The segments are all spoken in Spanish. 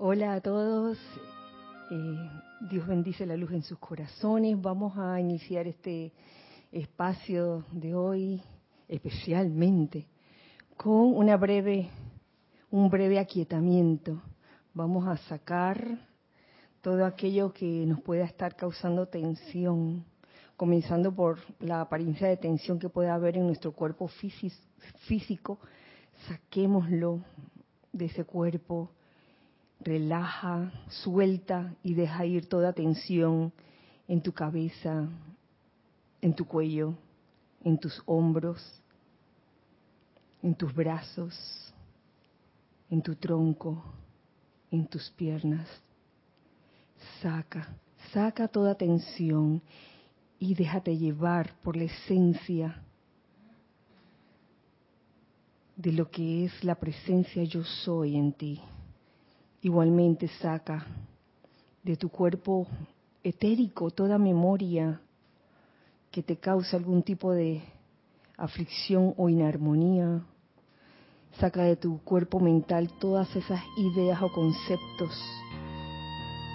Hola a todos, Dios bendice la luz en sus corazones. Vamos a iniciar este espacio de hoy especialmente con un breve aquietamiento. Vamos a sacar todo aquello que nos pueda estar causando tensión, comenzando por la apariencia de tensión que pueda haber en nuestro cuerpo físico. Saquémoslo de ese cuerpo, relaja, suelta y deja ir toda tensión en tu cabeza, en tu cuello, en tus hombros, en tus brazos, en tu tronco, en tus piernas. Saca toda tensión y déjate llevar por la esencia de lo que es la presencia yo soy en ti. Igualmente saca de tu cuerpo etérico toda memoria que te causa algún tipo de aflicción o inarmonía. Saca de tu cuerpo mental todas esas ideas o conceptos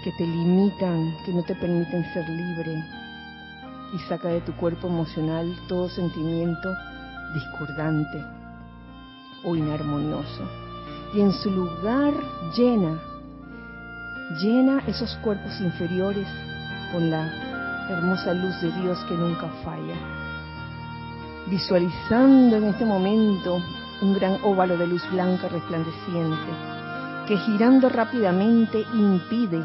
que te limitan, que no te permiten ser libre. Y saca de tu cuerpo emocional todo sentimiento discordante o inarmonioso. Y en su lugar llena esos cuerpos inferiores con la hermosa luz de Dios que nunca falla. Visualizando en este momento un gran óvalo de luz blanca resplandeciente que girando rápidamente impide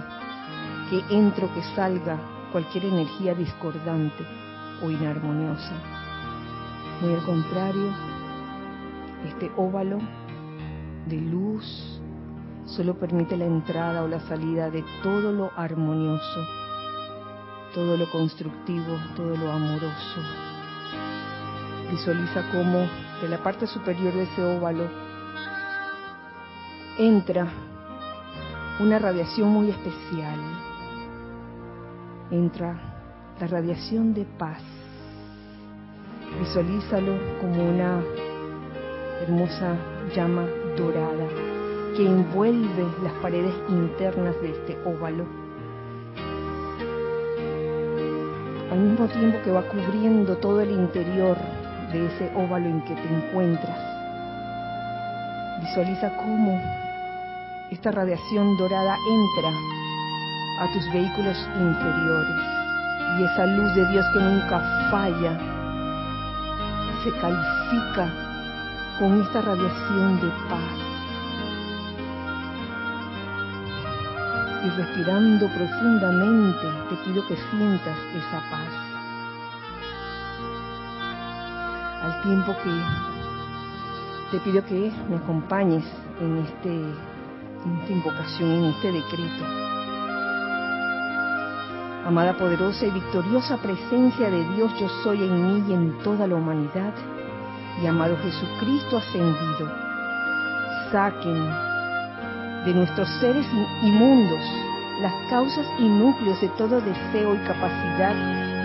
que entre o que salga cualquier energía discordante o inarmoniosa. Muy al contrario, este óvalo de luz solo permite la entrada o la salida de todo lo armonioso, todo lo constructivo, todo lo amoroso. Visualiza cómo de la parte superior de ese óvalo entra una radiación muy especial. Entra la radiación de paz. Visualízalo como una hermosa llama dorada que envuelve las paredes internas de este óvalo, al mismo tiempo que va cubriendo todo el interior de ese óvalo en que te encuentras. Visualiza cómo esta radiación dorada entra a tus vehículos inferiores y esa luz de Dios que nunca falla se califica con esta radiación de paz. Y respirando profundamente, te pido que sientas esa paz. Al tiempo que te pido que me acompañes en esta invocación, en este decreto. Amada, poderosa y victoriosa presencia de Dios, yo soy en mí y en toda la humanidad. Y amado Jesucristo Ascendido, saquen de nuestros seres inmundos las causas y núcleos de todo deseo y capacidad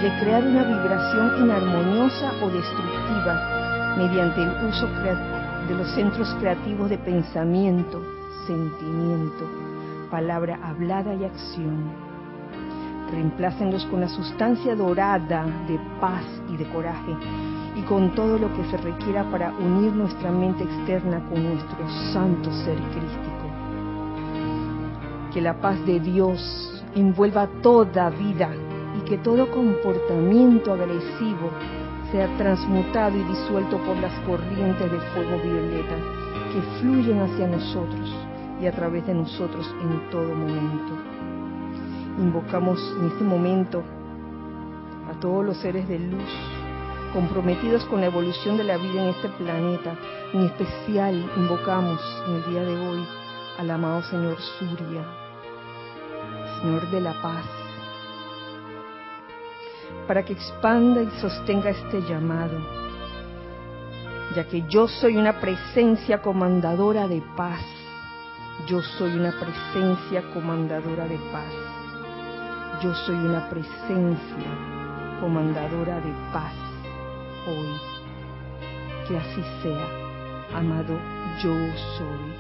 de crear una vibración inarmoniosa o destructiva mediante el uso de los centros creativos de pensamiento, sentimiento, palabra hablada y acción. Reemplácenlos con la sustancia dorada de paz y de coraje, y con todo lo que se requiera para unir nuestra mente externa con nuestro santo ser crístico. Que la paz de Dios envuelva toda vida y que todo comportamiento agresivo sea transmutado y disuelto por las corrientes de fuego violeta que fluyen hacia nosotros y a través de nosotros en todo momento. Invocamos en este momento a todos los seres de luz comprometidos con la evolución de la vida en este planeta. En especial invocamos en el día de hoy al amado Señor Surya, Señor de la Paz, para que expanda y sostenga este llamado, ya que yo soy una presencia comandadora de paz. Yo soy una presencia comandadora de paz. Yo soy una presencia comandadora de paz. Hoy, que así sea, amado yo soy.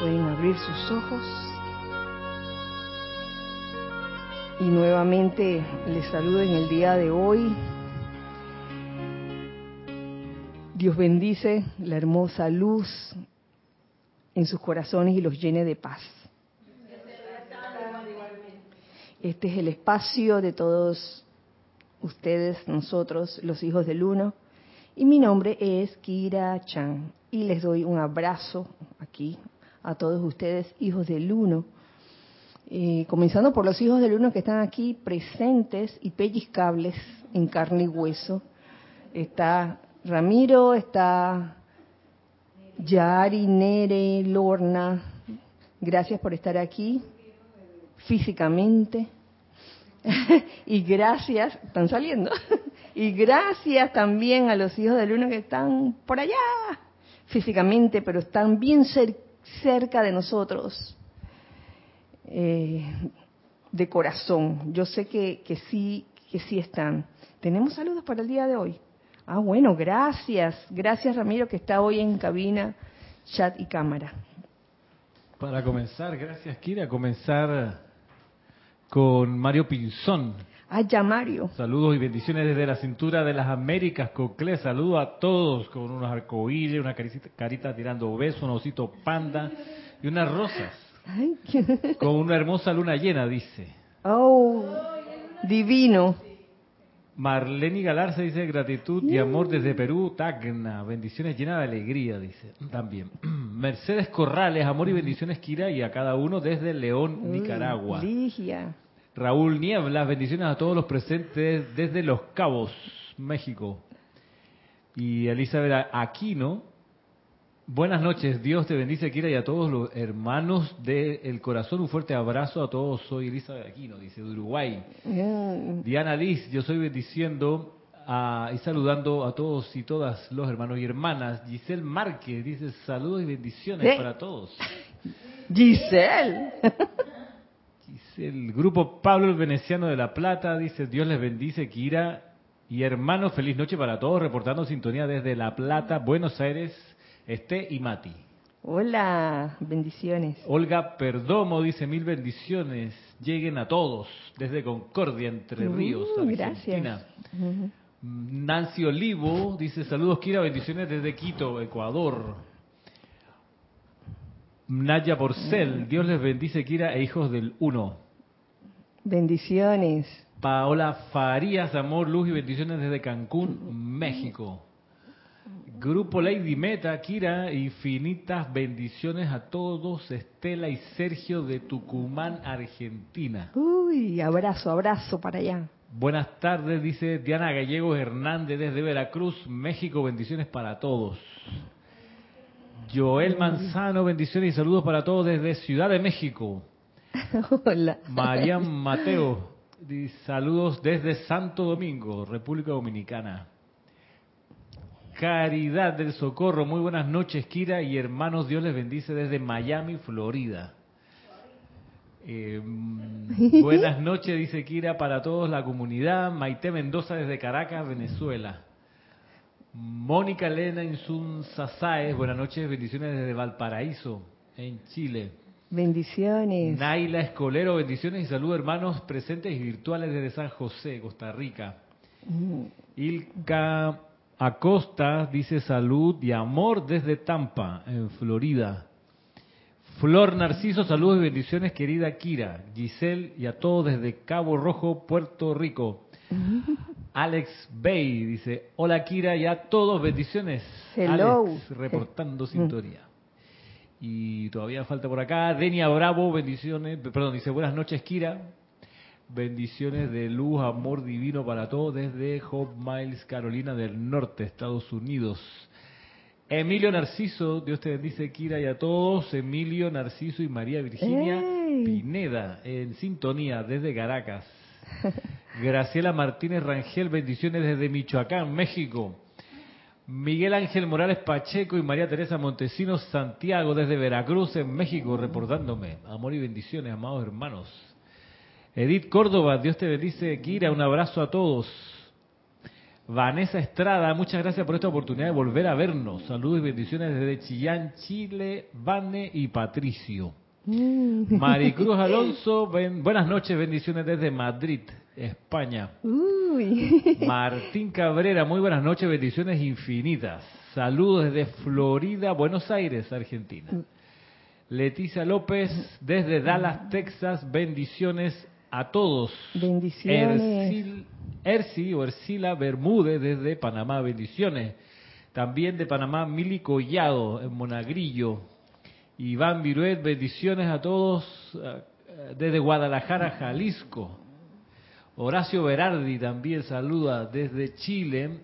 Pueden abrir sus ojos. Y nuevamente les saludo en el día de hoy. Dios bendice la hermosa luz en sus corazones y los llene de paz. Este es el espacio de todos ustedes, nosotros, los hijos del Uno. Y mi nombre es Kira Chan. Y les doy un abrazo aquí a todos ustedes, hijos del Uno. Comenzando por los hijos del Uno que están aquí presentes y pellizcables en carne y hueso. Está Ramiro, está Yari, Nere, Lorna. Gracias por estar aquí físicamente. Y gracias, están saliendo. Y gracias también a los hijos del Uno que están por allá físicamente, pero están bien cerca de nosotros, de corazón. Yo sé que sí están. ¿Tenemos saludos para el día de hoy? Ah, bueno, gracias. Gracias, Ramiro, que está hoy en cabina, chat y cámara. Para comenzar, gracias, Kira. Comenzar con Mario Pinzón. Ah, ya, Mario. Saludos y bendiciones desde la cintura de las Américas, Coclé. Saludos a todos con unos arcoíris, una carita tirando besos, un osito panda y unas rosas. Ay, qué... Con una hermosa luna llena, dice. Oh, divino. Marlene Galarza dice gratitud y amor desde Perú, Tacna. Bendiciones llenas de alegría, dice también. Mercedes Corrales, amor y bendiciones, Kira, y a cada uno desde León, Nicaragua. Ligia. Raúl Niebla, bendiciones a todos los presentes desde Los Cabos, México. Y Elisa de Aquino, buenas noches, Dios te bendice, Kira, y a todos los hermanos del corazón, un fuerte abrazo a todos. Soy Elisa de Aquino, dice, de Uruguay. Diana Liz, yo soy bendiciendo y saludando a todos y todas los hermanos y hermanas. Giselle Márquez dice, saludos y bendiciones para todos. Giselle. El grupo Pablo el Veneciano de La Plata dice, Dios les bendice, Kira y hermanos, feliz noche para todos, reportando sintonía desde La Plata, Buenos Aires, y Mati. Hola, bendiciones. Olga Perdomo dice, mil bendiciones, lleguen a todos, desde Concordia, Entre Ríos, Argentina. Gracias. Nancy Olivo dice, saludos, Kira, bendiciones desde Quito, Ecuador. Naya Porcel, Dios les bendice, Kira, e hijos del Uno. Bendiciones. Paola Farías, amor, luz y bendiciones desde Cancún, México. Grupo Lady Meta, Kira, infinitas bendiciones a todos. Estela y Sergio de Tucumán, Argentina. Uy, abrazo, abrazo para allá. Buenas tardes, dice Diana Gallegos Hernández desde Veracruz, México, bendiciones para todos. Joel Manzano, bendiciones y saludos para todos desde Ciudad de México. Hola. Marian Mateo, saludos desde Santo Domingo, República Dominicana. Caridad del Socorro, muy buenas noches, Kira y hermanos, Dios les bendice desde Miami, Florida. Buenas noches, dice Kira, para todos la comunidad. Maite Mendoza desde Caracas, Venezuela. Mónica Elena Insun Sasaez, buenas noches, bendiciones desde Valparaíso, en Chile. Bendiciones. Naila Escolero, bendiciones y saludos hermanos presentes y virtuales desde San José, Costa Rica. Ilka Acosta dice salud y amor desde Tampa, en Florida. Flor Narciso, saludos y bendiciones, querida Kira, Giselle y a todos desde Cabo Rojo, Puerto Rico. Alex Bey dice, hola Kira y a todos, bendiciones. Hello. Alex, reportando sintonía. Y todavía falta por acá, Denia Bravo, bendiciones, perdón, dice, buenas noches Kira, bendiciones de luz, amor divino para todos desde Hope Miles, Carolina del Norte, Estados Unidos. Emilio Narciso, Dios te bendice Kira y a todos, Emilio Narciso y María Virginia Pineda, en sintonía desde Caracas. Graciela Martínez Rangel, bendiciones desde Michoacán, México. Miguel Ángel Morales Pacheco y María Teresa Montesinos Santiago, desde Veracruz, en México, reportándome. Amor y bendiciones, amados hermanos. Edith Córdoba, Dios te bendice, Kira, un abrazo a todos. Vanessa Estrada, muchas gracias por esta oportunidad de volver a vernos. Saludos y bendiciones desde Chillán, Chile, Vane y Patricio. Maricruz Alonso, buenas noches, bendiciones desde Madrid, España. Uy. Martín Cabrera, muy buenas noches, bendiciones infinitas. Saludos desde Florida, Buenos Aires, Argentina. Leticia López, desde Dallas, Texas, bendiciones a todos. Bendiciones. Ercila Bermúdez, desde Panamá, bendiciones. También de Panamá, Mili Collado, en Monagrillo. Iván Viruet, bendiciones a todos desde Guadalajara, Jalisco. Horacio Berardi también saluda desde Chile.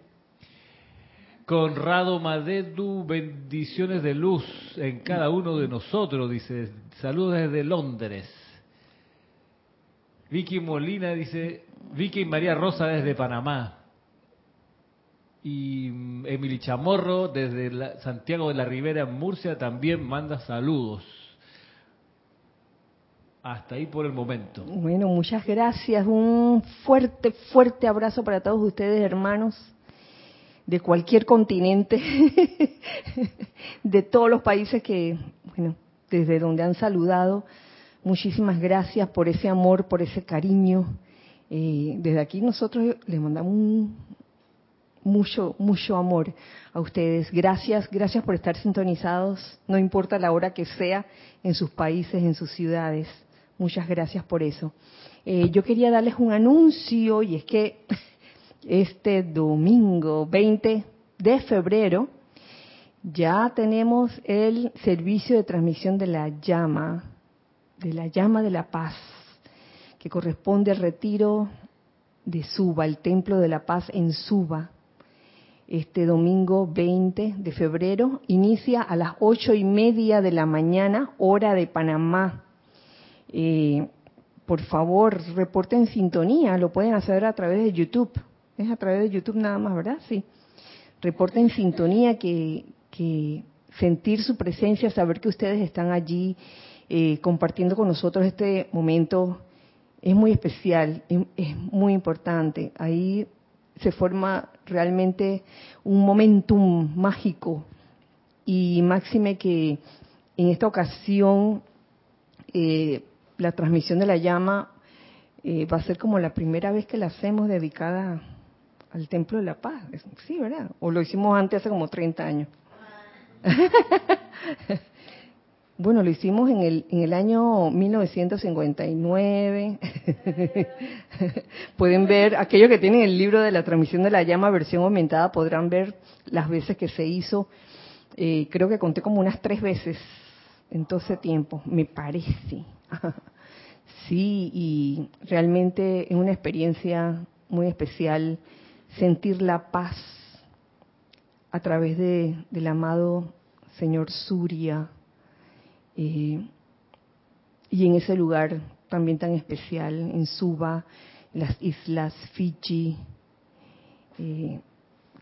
Conrado Madedu, bendiciones de luz en cada uno de nosotros, dice. Saludos desde Londres. Vicky Molina, dice. Vicky María Rosa desde Panamá. Y Emily Chamorro, desde Santiago de la Ribera, en Murcia, también manda saludos. Hasta ahí por el momento. Bueno, muchas gracias. Un fuerte, fuerte abrazo para todos ustedes, hermanos, de cualquier continente, de todos los países que, bueno, desde donde han saludado. Muchísimas gracias por ese amor, por ese cariño. Desde aquí nosotros les mandamos mucho amor a ustedes. Gracias por estar sintonizados, no importa la hora que sea, en sus países, en sus ciudades. Muchas gracias por eso. Yo quería darles un anuncio, y es que este domingo 20 de febrero ya tenemos el servicio de transmisión de la llama de la paz, que corresponde al retiro de Suba, el Templo de la Paz en Suba. Este domingo 20 de febrero inicia a las 8:30 de la mañana, hora de Panamá. Por favor, reporten sintonía, lo pueden hacer a través de YouTube. Es a través de YouTube nada más, ¿verdad? Sí. Reporten sintonía, que sentir su presencia, saber que ustedes están allí compartiendo con nosotros este momento es muy especial, es muy importante. Ahí se forma realmente un momentum mágico, y máxime que en esta ocasión la transmisión de la llama va a ser como la primera vez que la hacemos dedicada al Templo de la Paz. Sí, ¿verdad? O lo hicimos antes, hace como 30 años. Bueno, lo hicimos en el año 1959. Pueden ver, aquellos que tienen el libro de la transmisión de la llama versión aumentada, podrán ver las veces que se hizo. Creo que conté como unas 3 veces en todo ese tiempo, me parece. Sí, y realmente es una experiencia muy especial sentir la paz a través del amado señor Surya. Y en ese lugar también tan especial, en Suba, en las islas Fiji,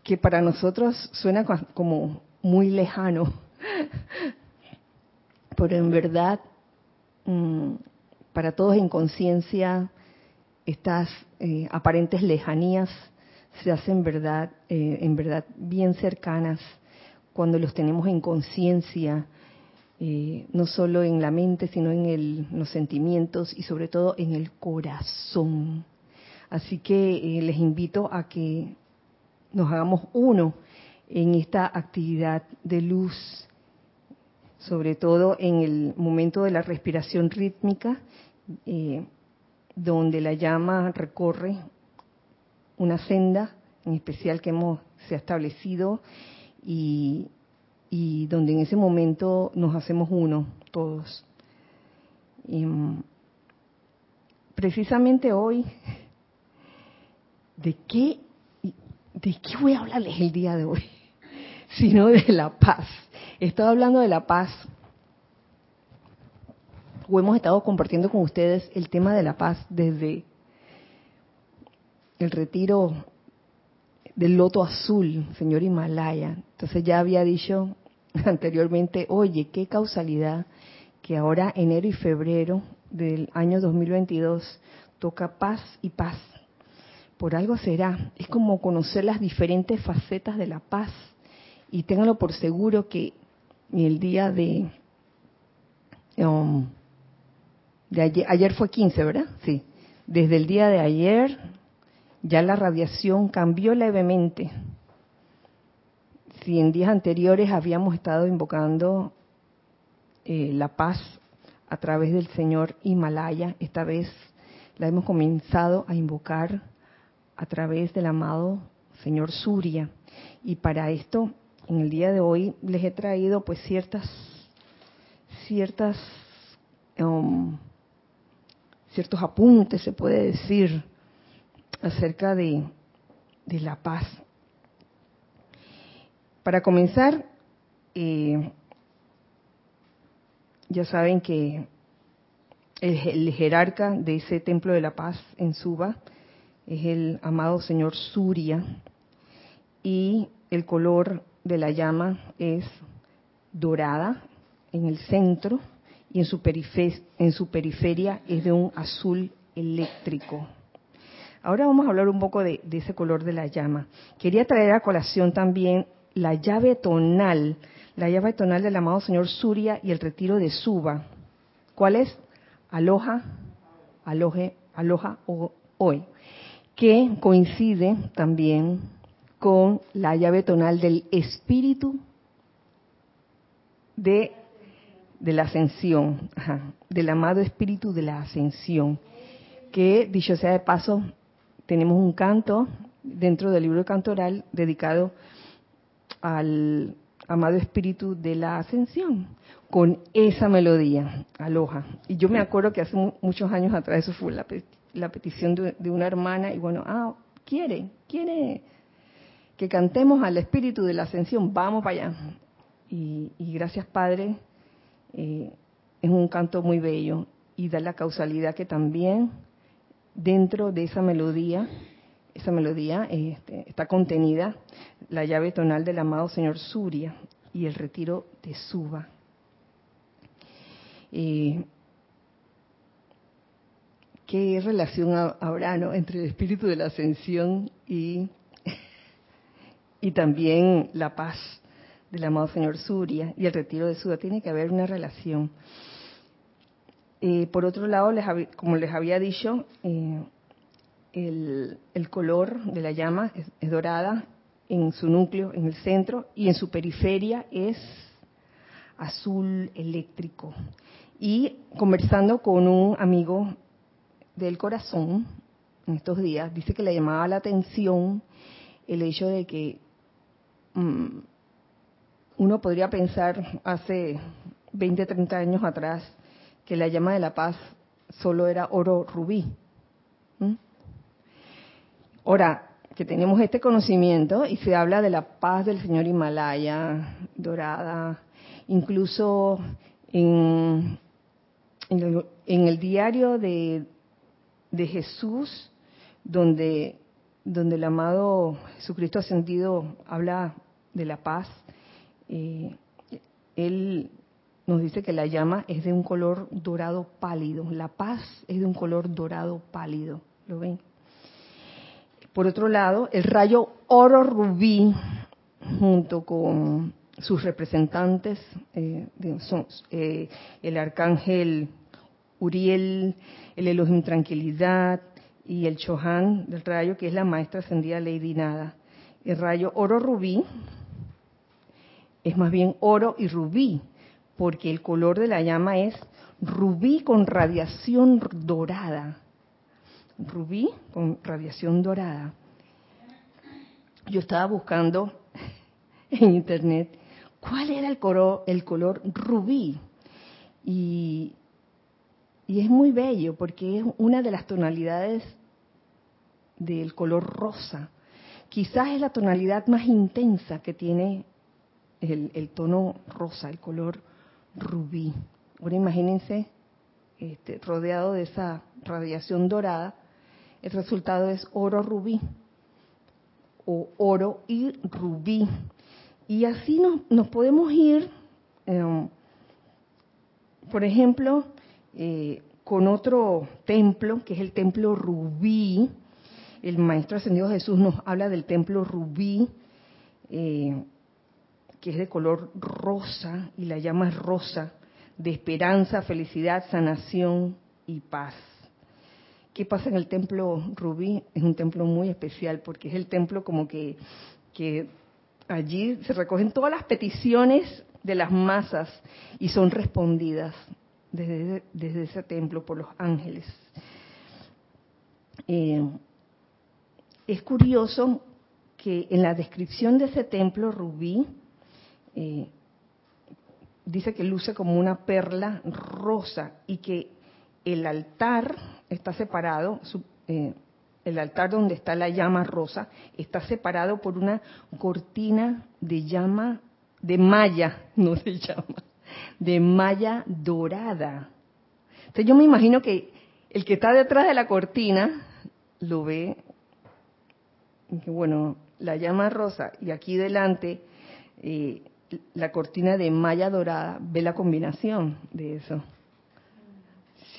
que para nosotros suena como muy lejano, pero en verdad para todos en conciencia estas aparentes lejanías se hacen en verdad bien cercanas cuando los tenemos en conciencia. No solo en la mente, sino en los sentimientos y sobre todo en el corazón. Así que les invito a que nos hagamos uno en esta actividad de luz, sobre todo en el momento de la respiración rítmica, donde la llama recorre una senda en especial que se ha establecido, y donde en ese momento nos hacemos uno, todos. Precisamente hoy, ¿de qué voy a hablarles el día de hoy? Sino de la paz. He estado hablando de la paz, o hemos estado compartiendo con ustedes el tema de la paz desde el retiro del loto azul, señor Himalaya. Entonces ya había dicho anteriormente, oye, qué causalidad que ahora enero y febrero del año 2022 toca paz y paz. Por algo será. Es como conocer las diferentes facetas de la paz. Y ténganlo por seguro que el día de ayer fue 15, ¿verdad? Sí. Desde el día de ayer ya la radiación cambió levemente. Si en días anteriores habíamos estado invocando la paz a través del señor Himalaya, esta vez la hemos comenzado a invocar a través del amado señor Surya. Y para esto, en el día de hoy, les he traído pues ciertos apuntes, se puede decir, acerca de la paz. Para comenzar, ya saben que el jerarca de ese templo de la paz en Suba es el amado señor Surya, y el color de la llama es dorada en el centro y en su periferia es de un azul eléctrico. Ahora vamos a hablar un poco de ese color de la llama. Quería traer a colación también la llave tonal del amado señor Surya y el retiro de Suba. ¿Cuál es? Aloha hoy, que coincide también con la llave tonal del espíritu de la ascensión, del amado espíritu de la ascensión, que dicho sea de paso, tenemos un canto dentro del libro cantoral dedicado al amado espíritu de la ascensión, con esa melodía, Aloha. Y yo me acuerdo que hace muchos años atrás eso fue la petición de una hermana, y bueno, quiere que cantemos al espíritu de la ascensión, vamos para allá. Y gracias, Padre, es un canto muy bello, y da la causalidad que también dentro de esa melodía está contenida la llave tonal del amado señor Surya y el retiro de Suba. ¿Qué relación habrá, no, entre el espíritu de la ascensión y también la paz del amado señor Surya y el retiro de Suba? Tiene que haber una relación. Por otro lado, como les había dicho, el color de la llama es dorada en su núcleo, en el centro, y en su periferia es azul eléctrico. Y conversando con un amigo del corazón en estos días, dice que le llamaba la atención el hecho de que uno podría pensar hace 20, 30 años atrás que la llama de la paz solo era oro rubí. Ahora, que tenemos este conocimiento y se habla de la paz del señor Himalaya, dorada, incluso en el diario de Jesús, donde el amado Jesucristo Ascendido habla de la paz, él nos dice que la llama es de un color dorado pálido, la paz es de un color dorado pálido, ¿lo ven? Por otro lado, el rayo oro-rubí, junto con sus representantes, el arcángel Uriel, el Elohim Tranquilidad y el Chohan del rayo, que es la maestra ascendida Lady Nada. El rayo oro-rubí es más bien oro y rubí, porque el color de la llama es rubí con radiación dorada. Rubí con radiación dorada. Yo estaba buscando en internet cuál era el color rubí, y es muy bello porque es una de las tonalidades del color rosa. Quizás es la tonalidad más intensa que tiene el tono rosa, el color rubí. Ahora imagínense rodeado de esa radiación dorada. El resultado es oro rubí o oro y rubí. Y así nos podemos ir, por ejemplo, con otro templo, que es el templo rubí. el Maestro Ascendido Jesús nos habla del templo rubí, que es de color rosa, y la llama es rosa, de esperanza, felicidad, sanación y paz. ¿Qué pasa en el templo rubí? Es un templo muy especial, porque es el templo como que allí se recogen todas las peticiones de las masas y son respondidas desde ese templo por los ángeles. Es curioso que en la descripción de ese templo rubí dice que luce como una perla rosa y que el altar está separado, el altar donde está la llama rosa está separado por una cortina de llama, de malla, no de llama, de malla dorada. Entonces yo me imagino que el que está detrás de la cortina lo ve, y bueno, la llama rosa y aquí delante la cortina de malla dorada, ve la combinación de eso.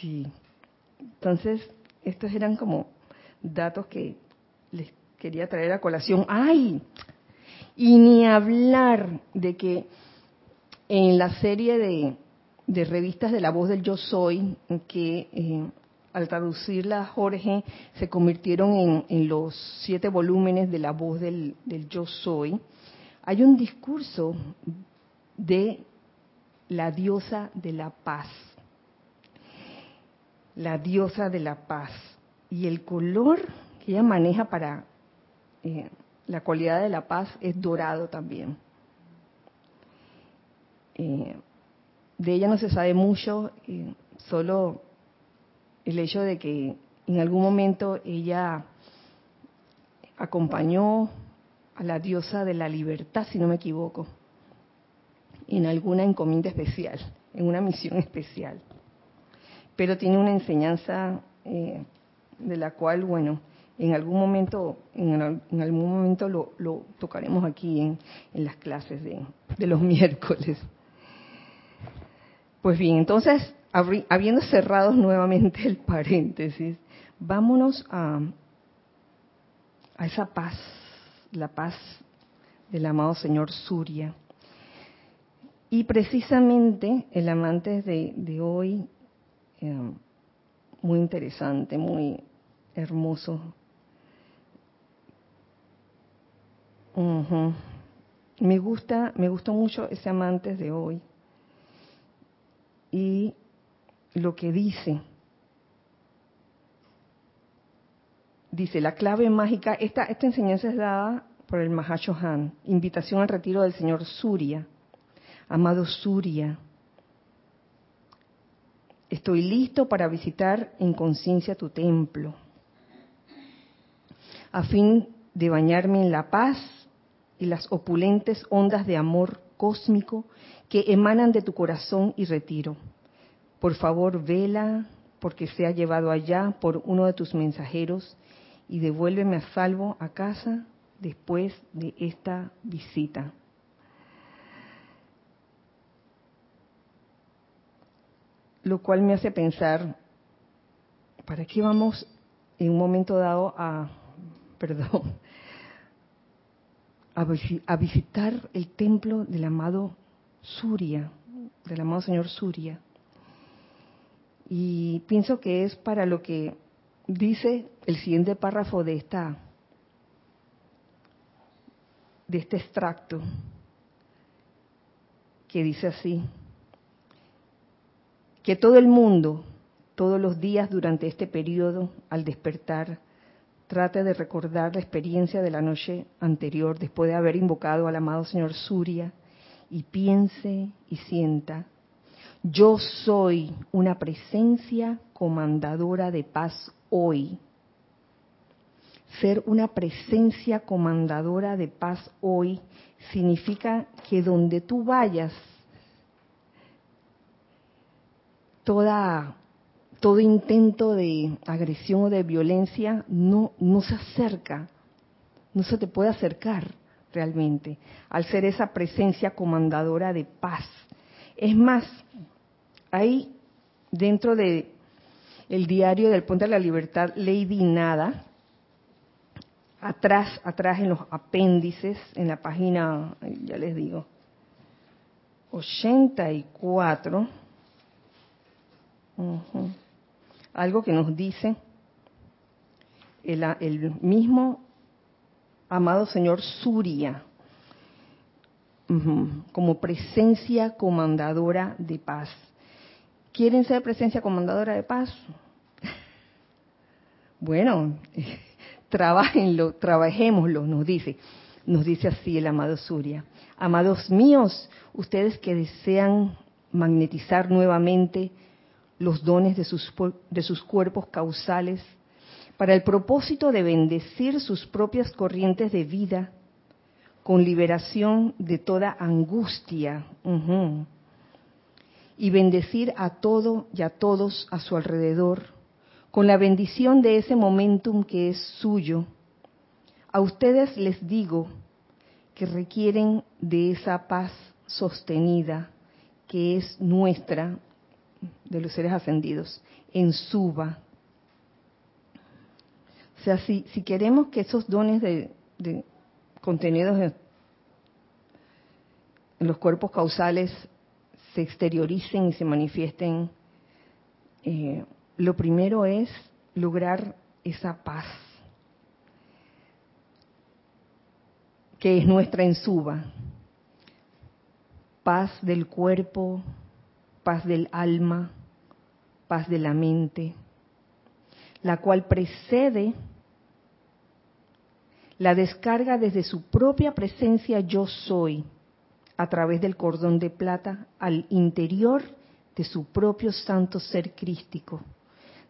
Sí. Entonces, estos eran como datos que les quería traer a colación. ¡Ay! Y ni hablar de que en la serie de revistas de La Voz del Yo Soy, que al traducirla Jorge, se convirtieron en los 7 volúmenes de La Voz del Yo Soy, hay un discurso de la diosa de la paz. La diosa de la paz. Y el color que ella maneja para la cualidad de la paz es dorado también. De ella no se sabe mucho, solo el hecho de que en algún momento ella acompañó a la diosa de la libertad, si no me equivoco, en alguna encomienda especial, en una misión especial. Pero tiene una enseñanza de la cual, bueno, en algún momento lo tocaremos aquí en las clases de los miércoles. Pues bien, entonces, habiendo cerrado nuevamente el paréntesis, vámonos a esa paz, la paz del amado señor Surya. Y precisamente el amante de hoy, muy interesante, muy hermoso. Uh-huh. Me gustó mucho ese amante de hoy. Y lo que dice la clave mágica, esta enseñanza es dada por el Mahashohan, invitación al retiro del señor Surya. Amado Surya, estoy listo para visitar en conciencia tu templo, a fin de bañarme en la paz y las opulentes ondas de amor cósmico que emanan de tu corazón y retiro. Por favor, vela porque sea llevado allá por uno de tus mensajeros y devuélveme a salvo a casa después de esta visita. Lo cual me hace pensar, ¿para qué vamos en un momento dado a visitar el templo del amado Surya, del amado señor Surya? Y pienso que es para lo que dice el siguiente párrafo de este extracto, que dice así: que todo el mundo, todos los días durante este periodo, al despertar, trate de recordar la experiencia de la noche anterior después de haber invocado al amado señor Surya y piense y sienta: yo soy una presencia comandadora de paz hoy. Ser una presencia comandadora de paz hoy significa que donde tú vayas, todo intento de agresión o de violencia no se acerca, no se te puede acercar realmente, al ser esa presencia comandadora de paz. Es más, ahí dentro de el diario del Puente de la Libertad, Lady Nada, atrás en los apéndices, en la página, ya les digo, 84. Algo que nos dice el mismo amado señor Surya, como presencia comandadora de paz. ¿Quieren ser presencia comandadora de paz? Bueno, trabájenlo, trabajémoslo, nos dice así el amado Surya. Amados míos, ustedes que desean magnetizar nuevamente los dones de sus cuerpos causales para el propósito de bendecir sus propias corrientes de vida con liberación de toda angustia, y bendecir a todo y a todos a su alrededor con la bendición de ese momentum que es suyo. A ustedes les digo que requieren de esa paz sostenida que es nuestra, de los seres ascendidos, en Suba. O sea, si queremos que esos dones de contenidos en los cuerpos causales se exterioricen y se manifiesten, lo primero es lograr esa paz que es nuestra en Suba. Paz del cuerpo, paz del alma, paz de la mente, la cual precede la descarga desde su propia presencia yo soy, a través del cordón de plata al interior de su propio santo ser crístico,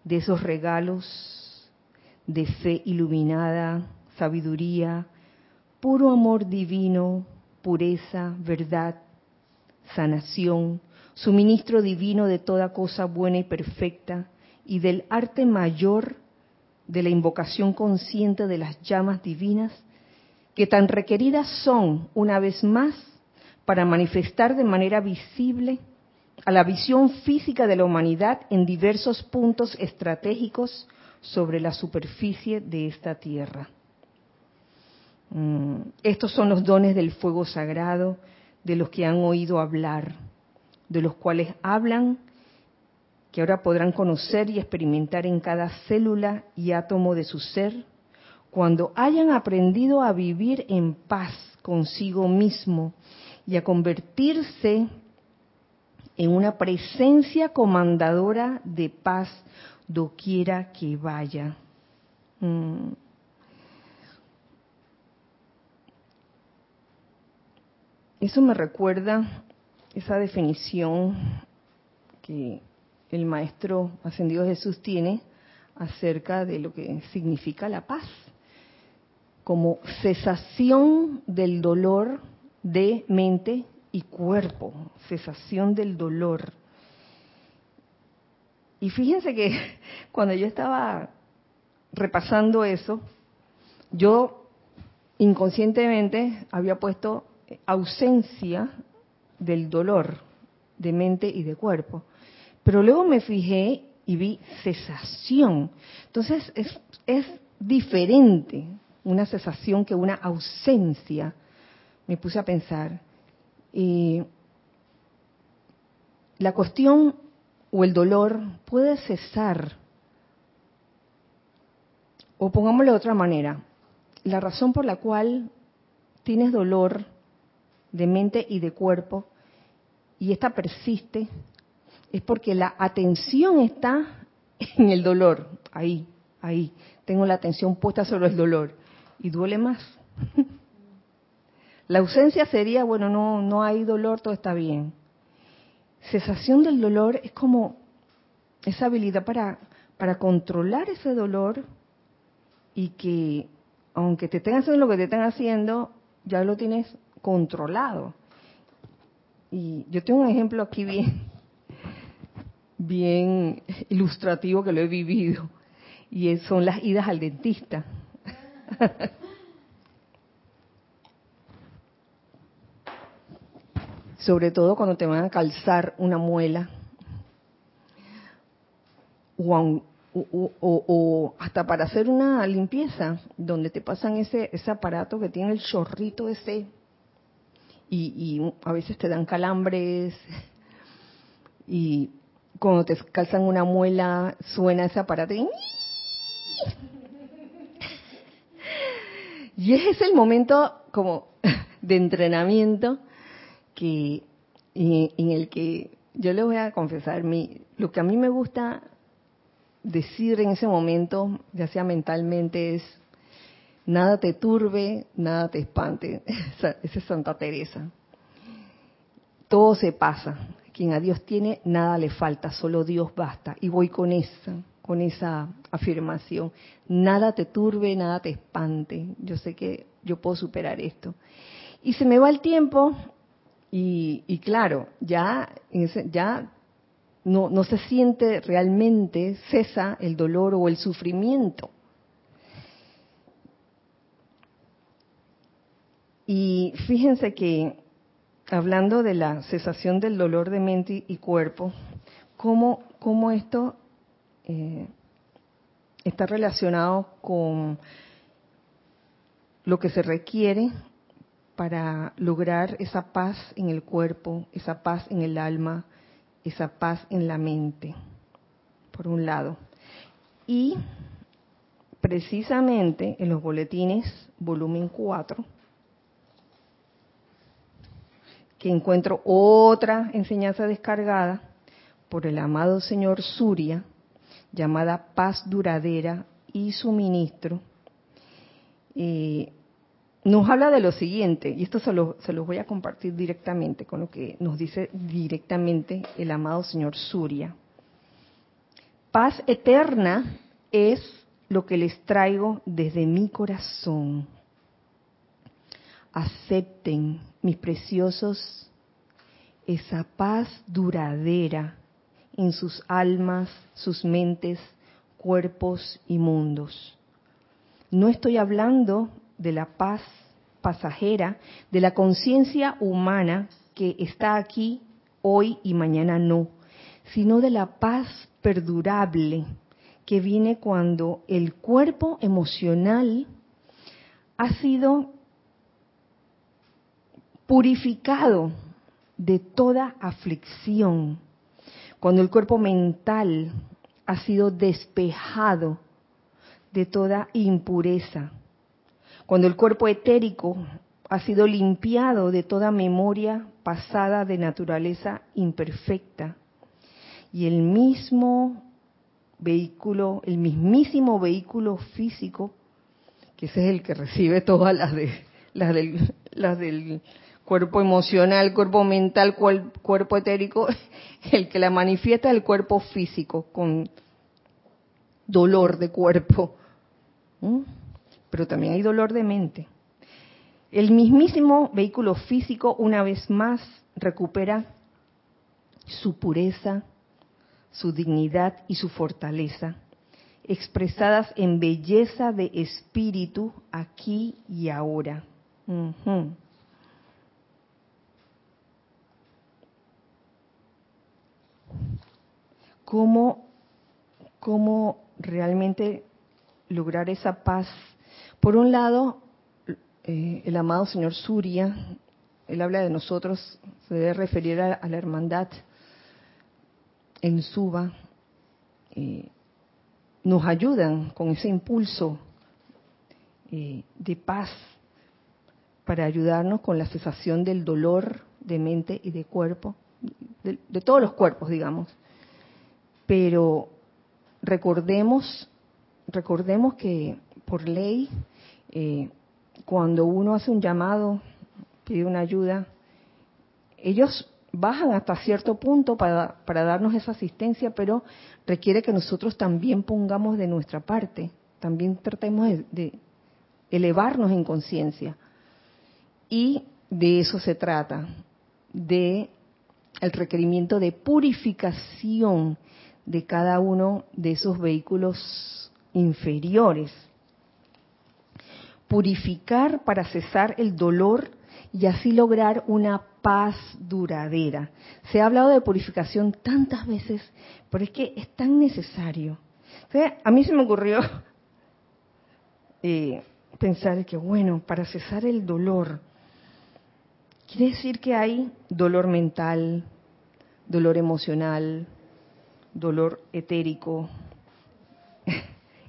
de esos regalos de fe iluminada, sabiduría, puro amor divino, pureza, verdad, sanación, suministro divino de toda cosa buena y perfecta, y del arte mayor de la invocación consciente de las llamas divinas, que tan requeridas son, una vez más, para manifestar de manera visible a la visión física de la humanidad en diversos puntos estratégicos sobre la superficie de esta tierra. Estos son los dones del fuego sagrado, de los que han oído hablar, de los cuales hablan, que ahora podrán conocer y experimentar en cada célula y átomo de su ser, cuando hayan aprendido a vivir en paz consigo mismo y a convertirse en una presencia comandadora de paz doquiera que vaya. Eso me recuerda esa definición que el Maestro Ascendido Jesús tiene acerca de lo que significa la paz, como cesación del dolor de mente y cuerpo, cesación del dolor. Y fíjense que cuando yo estaba repasando eso, yo inconscientemente había puesto ausencia del dolor de mente y de cuerpo, pero luego me fijé y vi cesación. Entonces es diferente una cesación que una ausencia. Me puse a pensar, la cuestión o el dolor puede cesar, o pongámoslo de otra manera, la razón por la cual tienes dolor de mente y de cuerpo, y esta persiste, es porque la atención está en el dolor. Ahí. Tengo la atención puesta sobre el dolor. Y duele más. La ausencia sería, bueno, no hay dolor, todo está bien. Cesación del dolor es como esa habilidad para controlar ese dolor, y que, aunque te estén haciendo lo que te están haciendo, ya lo tienes controlado. Y yo tengo un ejemplo aquí bien ilustrativo, que lo he vivido, y son las idas al dentista. Sobre todo cuando te van a calzar una muela, o o hasta para hacer una limpieza, donde te pasan ese aparato que tiene el chorrito ese, y a veces te dan calambres, y cuando te calzan una muela suena ese aparato y es el momento como de entrenamiento que en el que yo les voy a confesar lo que a mí me gusta decir en ese momento, ya sea mentalmente, es: nada te turbe, nada te espante. Esa es Santa Teresa. Todo se pasa. Quien a Dios tiene, nada le falta, solo Dios basta. Y voy con esa afirmación. Nada te turbe, nada te espante. Yo sé que yo puedo superar esto. Y se me va el tiempo y claro, ya no se siente realmente, cesa el dolor o el sufrimiento. Y fíjense que, hablando de la cesación del dolor de mente y cuerpo, cómo esto está relacionado con lo que se requiere para lograr esa paz en el cuerpo, esa paz en el alma, esa paz en la mente, por un lado. Y precisamente en los boletines, volumen 4, que encuentro otra enseñanza descargada por el amado señor Surya, llamada Paz Duradera y Suministro, nos habla de lo siguiente, y esto se los voy a compartir directamente con lo que nos dice directamente el amado señor Surya. Paz eterna es lo que les traigo desde mi corazón. Acepten, mis preciosos, esa paz duradera en sus almas, sus mentes, cuerpos y mundos. No estoy hablando de la paz pasajera, de la conciencia humana que está aquí hoy y mañana no, sino de la paz perdurable que viene cuando el cuerpo emocional ha sido purificado de toda aflicción, cuando el cuerpo mental ha sido despejado de toda impureza, cuando el cuerpo etérico ha sido limpiado de toda memoria pasada de naturaleza imperfecta, y el mismísimo vehículo físico, que ese es el que recibe todas las del cuerpo emocional, cuerpo mental, cuerpo etérico, el que la manifiesta es el cuerpo físico, con dolor de cuerpo. Pero también hay dolor de mente. El mismísimo vehículo físico, una vez más, recupera su pureza, su dignidad y su fortaleza, expresadas en belleza de espíritu aquí y ahora. Uh-huh. ¿Cómo realmente lograr esa paz? Por un lado, el amado señor Surya, él habla de nosotros, se debe referir a la hermandad en Suba, nos ayudan con ese impulso de paz para ayudarnos con la cesación del dolor de mente y de cuerpo, de todos los cuerpos, digamos. Pero recordemos que por ley, cuando uno hace un llamado, pide una ayuda, ellos bajan hasta cierto punto para darnos esa asistencia, pero requiere que nosotros también pongamos de nuestra parte, también tratemos de elevarnos en conciencia. Y de eso se trata, de el requerimiento de purificación de cada uno de esos vehículos inferiores. Purificar para cesar el dolor y así lograr una paz duradera. Se ha hablado de purificación tantas veces, pero es que es tan necesario. Entonces, a mí se me ocurrió pensar que, bueno, para cesar el dolor, quiere decir que hay dolor mental, dolor emocional, dolor etérico,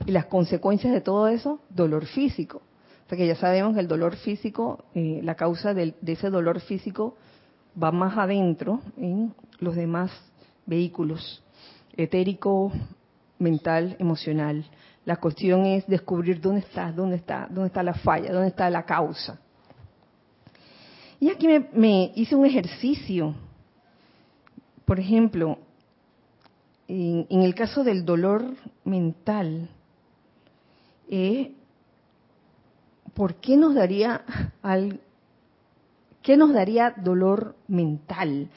y las consecuencias de todo eso, dolor físico. O sea que ya sabemos que el dolor físico, la causa de ese dolor físico va más adentro en los demás vehículos, etérico, mental, emocional. La cuestión es descubrir dónde está la falla, dónde está la causa. Y aquí me hice un ejercicio. Por ejemplo, en el caso del dolor mental, ¿por qué nos daría dolor mental?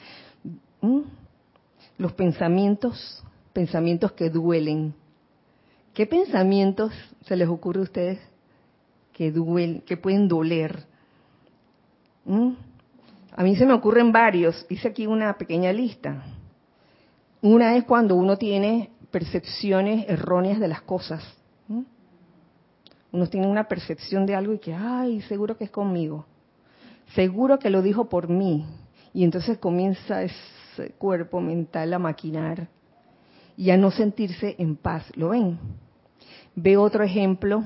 Los pensamientos que duelen. ¿Qué pensamientos se les ocurre a ustedes que pueden doler? A mí se me ocurren varios. Hice aquí una pequeña lista. Una es cuando uno tiene percepciones erróneas de las cosas. Uno tiene una percepción de algo y que, ay, seguro que es conmigo. Seguro que lo dijo por mí. Y entonces comienza ese cuerpo mental a maquinar y a no sentirse en paz. ¿Lo ven? Veo otro ejemplo.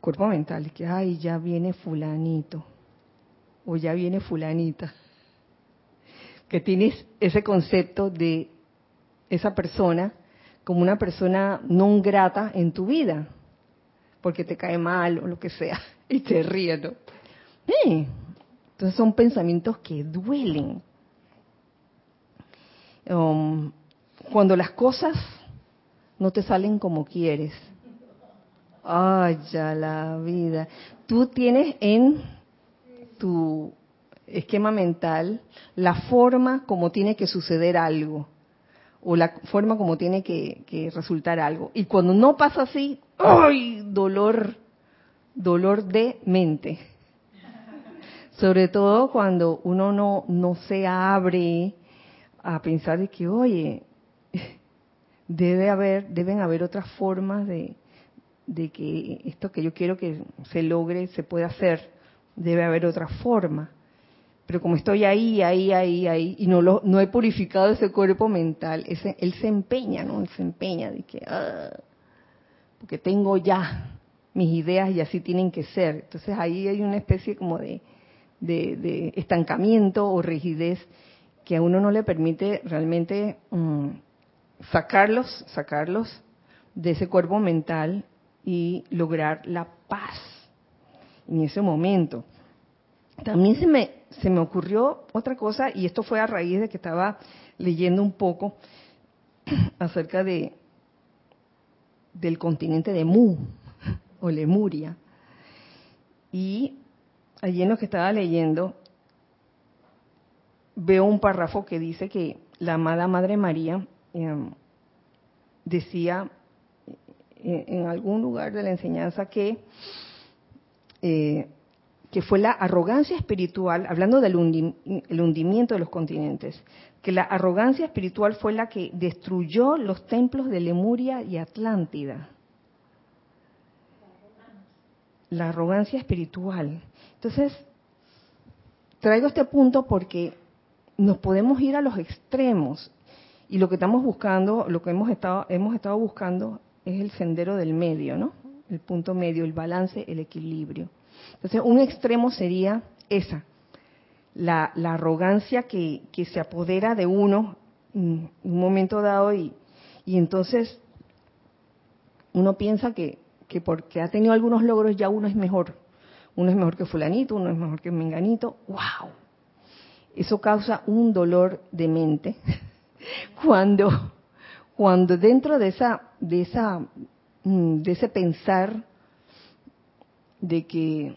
Cuerpo mental, que, ay, ya viene fulanito o ya viene fulanita, que tienes ese concepto de esa persona como una persona no grata en tu vida, porque te cae mal o lo que sea, y te ríes, ¿no? Entonces son pensamientos que duelen. Cuando las cosas no te salen como quieres. Ay, ya la vida. Tú tienes en tu esquema mental la forma como tiene que suceder algo o la forma como tiene que resultar algo. Y cuando no pasa así, ¡ay! Dolor de mente. Sobre todo cuando uno no se abre a pensar de que, oye, deben haber otras formas de que esto que yo quiero que se logre, se pueda hacer, debe haber otra forma. Pero como estoy ahí, y no he purificado ese cuerpo mental, él se empeña, ¿no? Él se empeña de que, porque tengo ya mis ideas y así tienen que ser. Entonces ahí hay una especie como de estancamiento o rigidez que a uno no le permite realmente sacarlos de ese cuerpo mental y lograr la paz en ese momento. También se me ocurrió otra cosa, y esto fue a raíz de que estaba leyendo un poco acerca del continente de Mu, o Lemuria. Y allí en lo que estaba leyendo, veo un párrafo que dice que la amada Madre María decía en algún lugar de la enseñanza que fue la arrogancia espiritual, hablando del hundimiento de los continentes, que la arrogancia espiritual fue la que destruyó los templos de Lemuria y Atlántida. La arrogancia espiritual. Entonces, traigo este punto porque nos podemos ir a los extremos, y lo que estamos buscando, lo que hemos estado buscando es el sendero del medio, ¿no? El punto medio, el balance, el equilibrio. Entonces, un extremo sería esa, la arrogancia que se apodera de uno en un momento dado, y entonces uno piensa que porque ha tenido algunos logros ya uno es mejor que fulanito, uno es mejor que menganito. ¡Wow! Eso causa un dolor de mente cuando dentro de ese pensar de que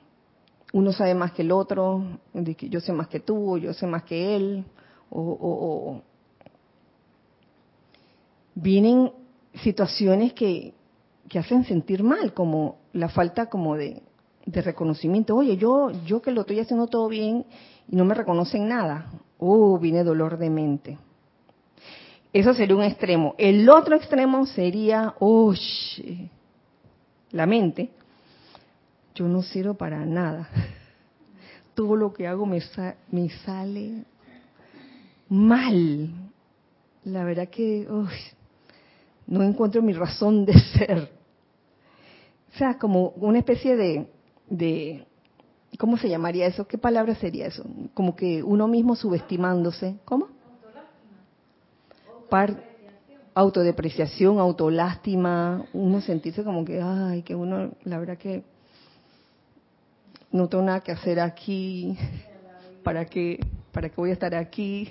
uno sabe más que el otro, de que yo sé más que tú, o yo sé más que él, o vienen situaciones que hacen sentir mal, como la falta como de reconocimiento. Oye, yo que lo estoy haciendo todo bien y no me reconocen nada. Viene dolor de mente. Eso sería un extremo. El otro extremo sería, oh, la mente. Yo no sirvo para nada. Todo lo que hago me sale mal. La verdad que no encuentro mi razón de ser. O sea, como una especie de ¿cómo se llamaría eso? ¿Qué palabra sería eso? Como que uno mismo subestimándose. ¿Cómo? Autodepreciación, autolástima, uno sentirse como que, ay, que uno, la verdad que no tengo nada que hacer aquí, ¿para qué voy a estar aquí?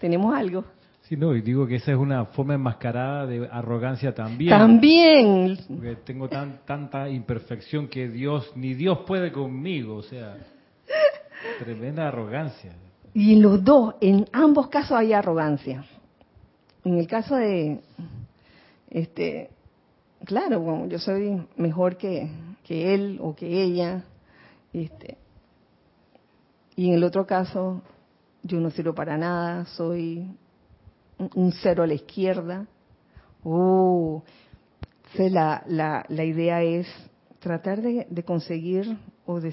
¿Tenemos algo? Sí, no, y digo que esa es una forma enmascarada de arrogancia también. ¡También! Porque tengo tanta imperfección que ni Dios puede conmigo, o sea, tremenda arrogancia. Y los dos, en ambos casos hay arrogancia. En el caso de, claro, como yo soy mejor que él o que ella, y en el otro caso, yo no sirvo para nada, soy un cero a la izquierda. La idea es tratar de conseguir o de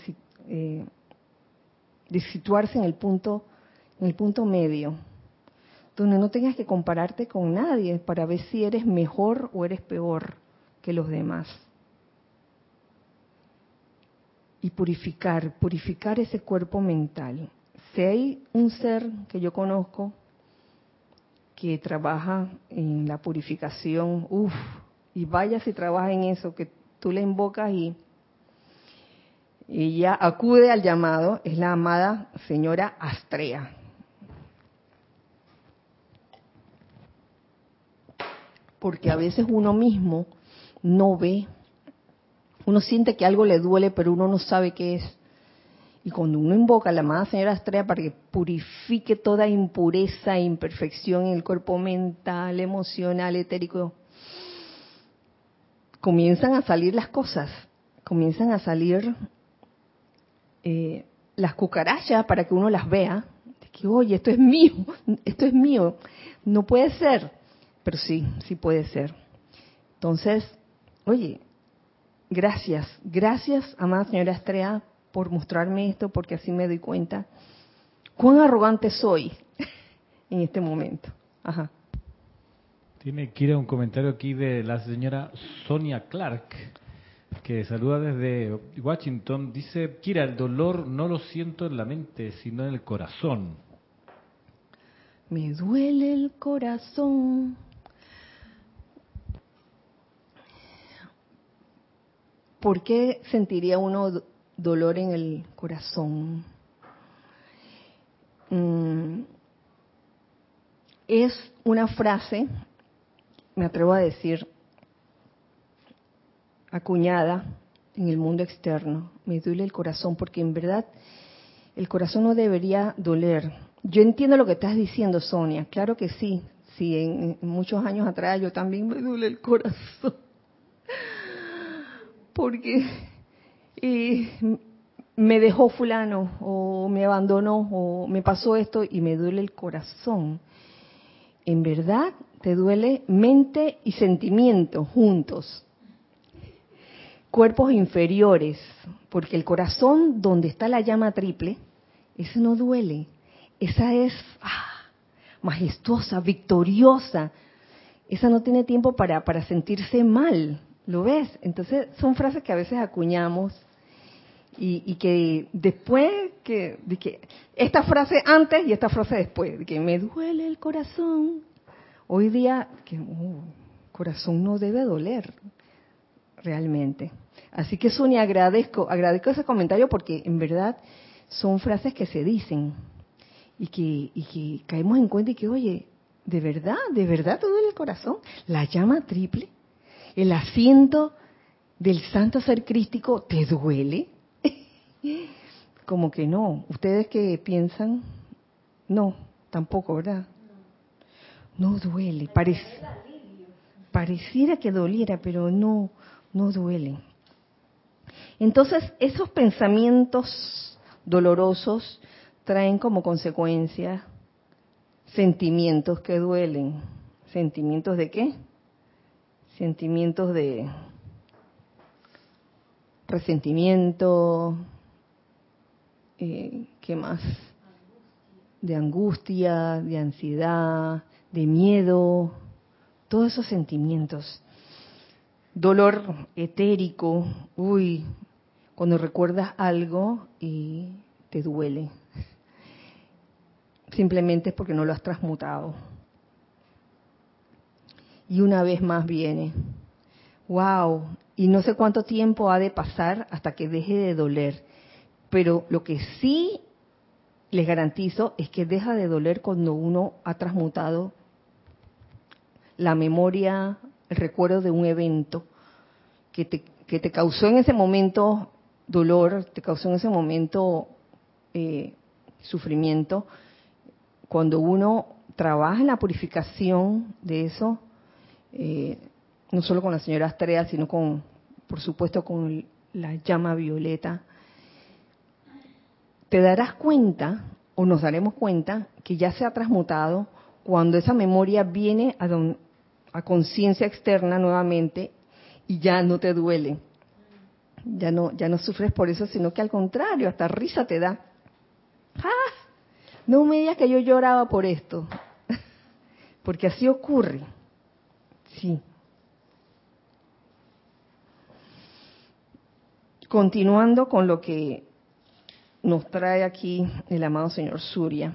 situarse en el punto medio, donde no tengas que compararte con nadie para ver si eres mejor o eres peor que los demás. Y purificar ese cuerpo mental. Si hay un ser que yo conozco que trabaja en la purificación, y vaya si trabaja en eso, que tú le invocas y ella acude al llamado, es la amada señora Astrea. Porque a veces uno mismo no ve, uno siente que algo le duele, pero uno no sabe qué es. Y cuando uno invoca a la amada señora Astrea para que purifique toda impureza e imperfección en el cuerpo mental, emocional, etérico, comienzan a salir las cosas, comienzan a salir las cucarachas para que uno las vea. De que, oye, esto es mío, no puede ser. Pero sí puede ser. Entonces, oye, gracias, amada señora Astrea, por mostrarme esto, porque así me doy cuenta cuán arrogante soy en este momento. Ajá. Tiene que ir a un comentario aquí de la señora Sonia Clark, que saluda desde Washington. Dice, Kira, el dolor no lo siento en la mente, sino en el corazón. Me duele el corazón. ¿Por qué sentiría uno dolor en el corazón? Es una frase, me atrevo a decir, acuñada en el mundo externo. Me duele el corazón, porque en verdad el corazón no debería doler. Yo entiendo lo que estás diciendo, Sonia. Claro que sí. Sí, en muchos años atrás yo también me duele el corazón. Porque me dejó fulano, o me abandonó, o me pasó esto y me duele el corazón. En verdad te duele mente y sentimiento juntos. Cuerpos inferiores, porque el corazón, donde está la llama triple, eso no duele. Esa es majestuosa, victoriosa. Esa no tiene tiempo para sentirse mal. ¿Lo ves? Entonces son frases que a veces acuñamos y que después, de que esta frase antes y esta frase después, de que me duele el corazón. Hoy día, corazón no debe doler realmente. Así que, Sonia, agradezco ese comentario, porque en verdad son frases que se dicen y que caemos en cuenta y que, oye, de verdad te duele el corazón, la llama triple. El asiento del santo ser crístico, ¿te duele? Como que no. ¿Ustedes qué piensan? No, tampoco, ¿verdad? No duele. Pareciera que doliera, pero no duele. Entonces, esos pensamientos dolorosos traen como consecuencia sentimientos que duelen, ¿Sentimientos de qué? Sentimientos de resentimiento, ¿qué más? De angustia, de ansiedad, de miedo, todos esos sentimientos. Dolor etérico, uy, cuando recuerdas algo y te duele. Simplemente es porque no lo has transmutado. Y una vez más viene. ¡Wow! Y no sé cuánto tiempo ha de pasar hasta que deje de doler. Pero lo que sí les garantizo es que deja de doler cuando uno ha transmutado la memoria, el recuerdo de un evento que te causó en ese momento dolor, te causó en ese momento sufrimiento. Cuando uno trabaja en la purificación de eso, no solo con la señora Astrea, sino con, por supuesto, con la llama violeta, te darás cuenta, o nos daremos cuenta, que ya se ha transmutado cuando esa memoria viene a conciencia externa nuevamente y ya no te duele. Ya no sufres por eso, sino que al contrario, hasta risa te da. ¡Ah! No me digas que yo lloraba por esto, porque así ocurre. Sí. Continuando con lo que nos trae aquí el amado señor Surya,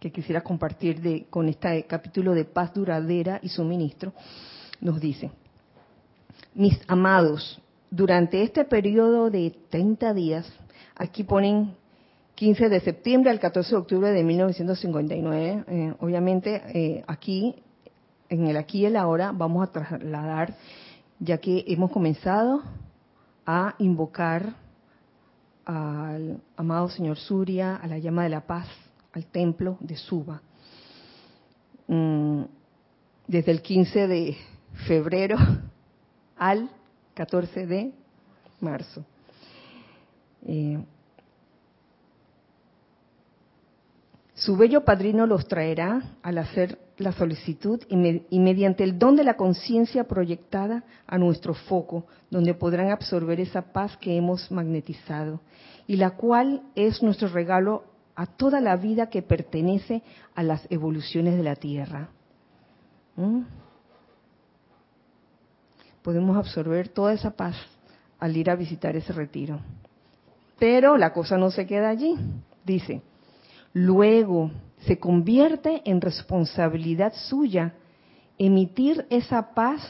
que quisiera compartir con este capítulo de Paz Duradera y Suministro, nos dice: mis amados, durante este periodo de 30 días, aquí ponen 15 de septiembre al 14 de octubre de 1959, obviamente aquí, en el aquí y el ahora, vamos a trasladar, ya que hemos comenzado a invocar al amado señor Surya, a la llama de la paz, al templo de Suba. Desde el 15 de febrero al 14 de marzo. Su bello padrino los traerá al hacer la solicitud y mediante el don de la conciencia proyectada a nuestro foco, donde podrán absorber esa paz que hemos magnetizado y la cual es nuestro regalo a toda la vida que pertenece a las evoluciones de la Tierra. Podemos absorber toda esa paz al ir a visitar ese retiro. Pero la cosa no se queda allí. Dice: luego se convierte en responsabilidad suya emitir esa paz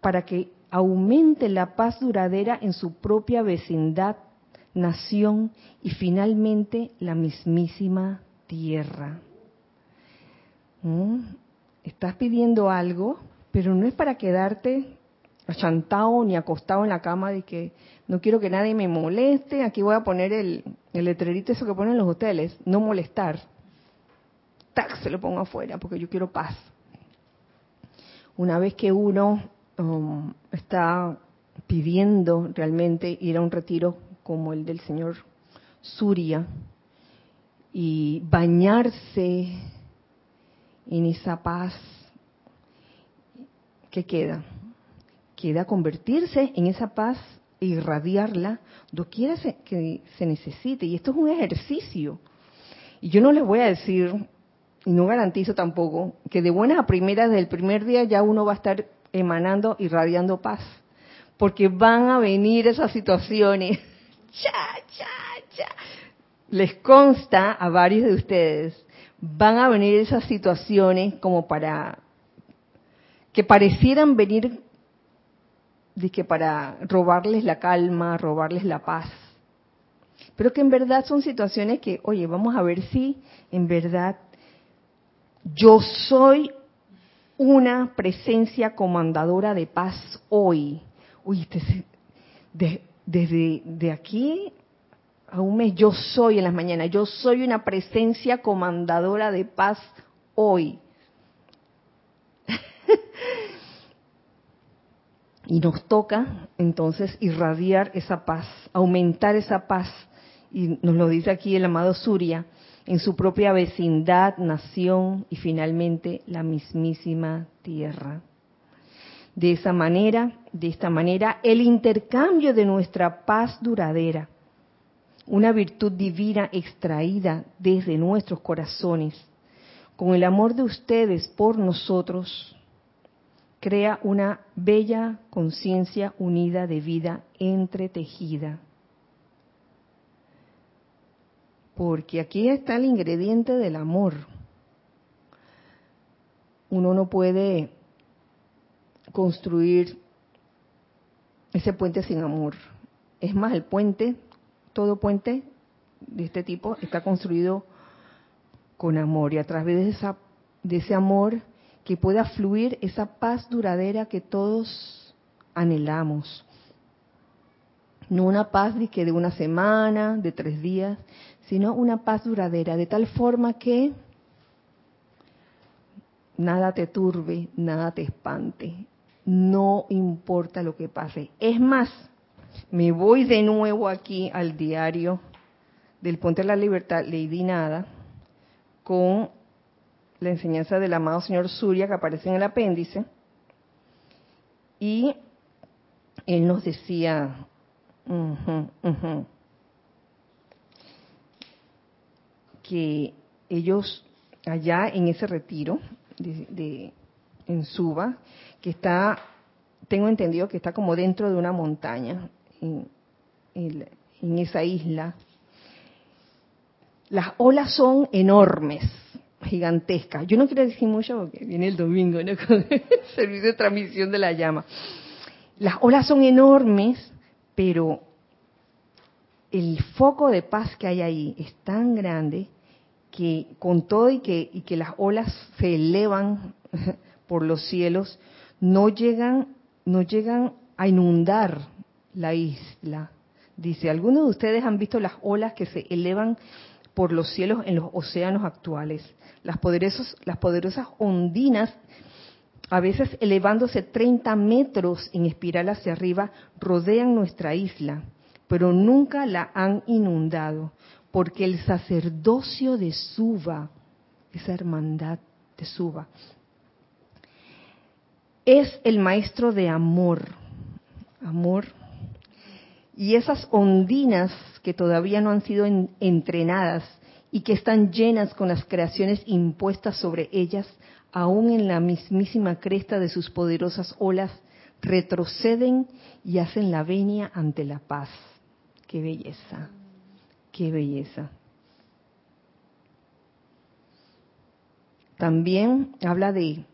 para que aumente la paz duradera en su propia vecindad, nación y finalmente la mismísima tierra. Estás pidiendo algo, pero no es para quedarte achantado ni acostado en la cama de que no quiero que nadie me moleste, aquí voy a poner el letrerito eso que ponen en los hoteles, no molestar. ¡Tac! Se lo pongo afuera porque yo quiero paz. Una vez que uno está pidiendo realmente ir a un retiro como el del señor Surya y bañarse en esa paz, ¿qué queda? Queda convertirse en esa paz e irradiarla doquiera que se necesite. Y esto es un ejercicio. Y yo no les voy a decir, y no garantizo tampoco, que de buenas a primeras, desde el primer día ya uno va a estar emanando, irradiando paz. Porque van a venir esas situaciones. ¡Cha! Les consta a varios de ustedes, van a venir esas situaciones como para que parecieran venir dizque para robarles la calma, robarles la paz. Pero que en verdad son situaciones que, oye, vamos a ver si en verdad yo soy una presencia comandadora de paz hoy. Uy, desde aquí a un mes, yo soy en las mañanas, yo soy una presencia comandadora de paz hoy. Y nos toca, entonces, irradiar esa paz, aumentar esa paz. Y nos lo dice aquí el amado Surya, en su propia vecindad, nación y finalmente la mismísima tierra. De esa manera, de esta manera, el intercambio de nuestra paz duradera, una virtud divina extraída desde nuestros corazones, con el amor de ustedes por nosotros, crea una bella conciencia unida de vida entretejida. Porque aquí está el ingrediente del amor. Uno no puede construir ese puente sin amor. Es más, el puente, todo puente de este tipo está construido con amor, y a través de ese amor que pueda fluir esa paz duradera que todos anhelamos. No una paz que de una semana, de 3 días, sino una paz duradera, de tal forma que nada te turbe, nada te espante. No importa lo que pase. Es más, me voy de nuevo aquí al diario del Puente de la Libertad, Lady Nada, con la enseñanza del amado señor Surya que aparece en el apéndice. Y él nos decía... que ellos allá en ese retiro en Suba, que está, tengo entendido que está como dentro de una montaña, en esa isla, las olas son enormes, gigantescas. Yo no quiero decir mucho porque viene el domingo, ¿no?, con el servicio de transmisión de la llama. Las olas son enormes, pero el foco de paz que hay ahí es tan grande que con todo y que las olas se elevan por los cielos, no llegan a inundar la isla. Dice, algunos de ustedes han visto las olas que se elevan por los cielos en los océanos actuales. Las poderosas ondinas, a veces elevándose 30 metros en espiral hacia arriba, rodean nuestra isla, pero nunca la han inundado, porque el sacerdocio de Suba, esa hermandad de Suba, es el maestro de amor, y esas ondinas que todavía no han sido entrenadas y que están llenas con las creaciones impuestas sobre ellas, aún en la mismísima cresta de sus poderosas olas, retroceden y hacen la venia ante la paz. ¡Qué belleza! ¡Qué belleza! También habla de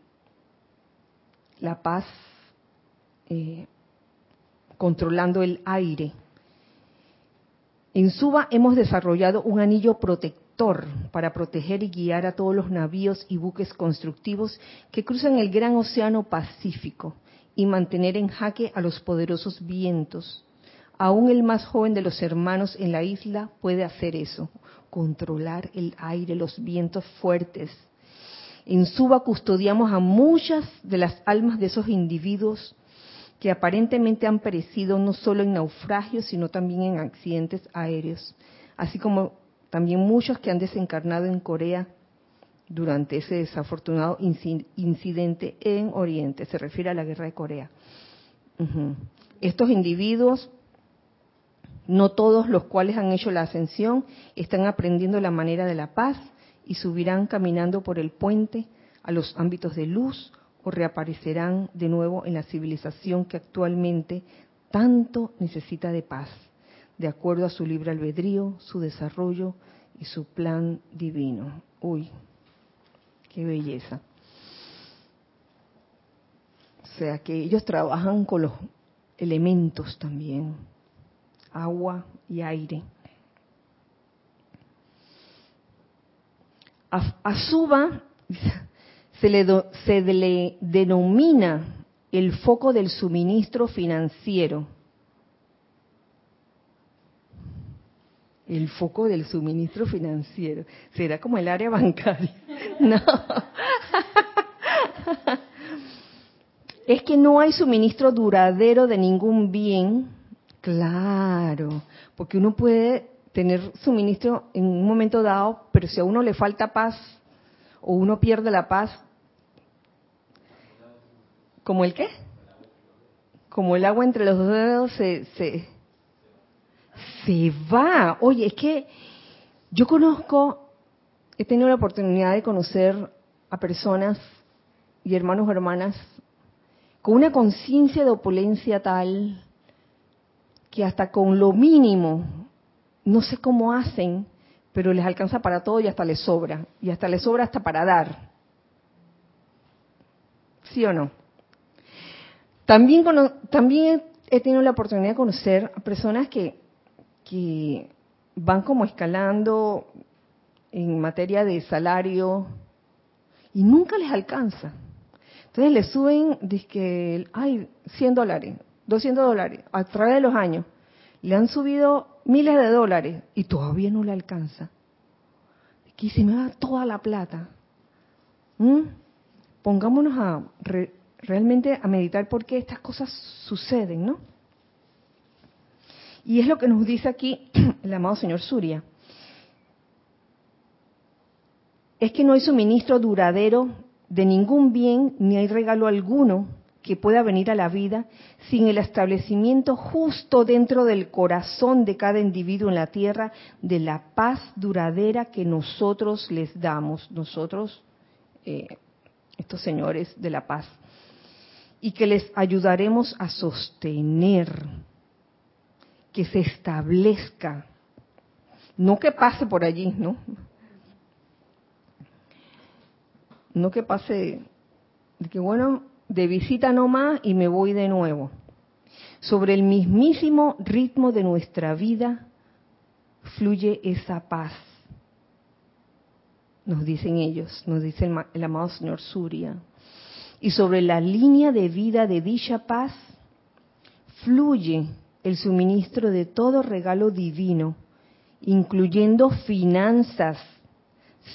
la paz controlando el aire. En Suba hemos desarrollado un anillo protector para proteger y guiar a todos los navíos y buques constructivos que cruzan el gran océano Pacífico y mantener en jaque a los poderosos vientos. Aún el más joven de los hermanos en la isla puede hacer eso, controlar el aire, los vientos fuertes. En Suba custodiamos a muchas de las almas de esos individuos que aparentemente han perecido no solo en naufragios, sino también en accidentes aéreos, así como también muchos que han desencarnado en Corea durante ese desafortunado incidente en Oriente. Se refiere a la guerra de Corea. Estos individuos, no todos los cuales han hecho la ascensión, están aprendiendo la manera de la paz y subirán caminando por el puente a los ámbitos de luz o reaparecerán de nuevo en la civilización que actualmente tanto necesita de paz, de acuerdo a su libre albedrío, su desarrollo y su plan divino. Uy, qué belleza. O sea que ellos trabajan con los elementos también, agua y aire. A Suba se le denomina el foco del suministro financiero. El foco del suministro financiero. ¿Será como el área bancaria? No. Es que no hay suministro duradero de ningún bien. Claro, porque uno puede tener suministro en un momento dado, pero si a uno le falta paz o uno pierde la paz, ¿como el qué? Como el agua entre los dedos se va. Oye, es que yo conozco, he tenido la oportunidad de conocer a personas y hermanos o hermanas con una conciencia de opulencia tal que hasta con lo mínimo, no sé cómo hacen, pero les alcanza para todo y hasta les sobra. Y hasta les sobra hasta para dar. ¿Sí o no? También he tenido la oportunidad de conocer a personas que van como escalando en materia de salario y nunca les alcanza. Entonces le suben, dizque, ay, $100, $200, a través de los años. Le han subido miles de dólares y todavía no le alcanza. Aquí se me va toda la plata. Pongámonos a realmente a meditar por qué estas cosas suceden, ¿no? Y es lo que nos dice aquí el amado señor Surya. Es que no hay suministro duradero de ningún bien, ni hay regalo alguno que pueda venir a la vida sin el establecimiento justo dentro del corazón de cada individuo en la tierra de la paz duradera que nosotros les damos, estos señores de la paz, y que les ayudaremos a sostener, que se establezca, no que pase por allí, ¿no? No que pase, que bueno, de visita nomás y me voy de nuevo. Sobre el mismísimo ritmo de nuestra vida fluye esa paz, nos dicen ellos, nos dice el amado señor Surya. Y sobre la línea de vida de dicha paz fluye el suministro de todo regalo divino, incluyendo finanzas,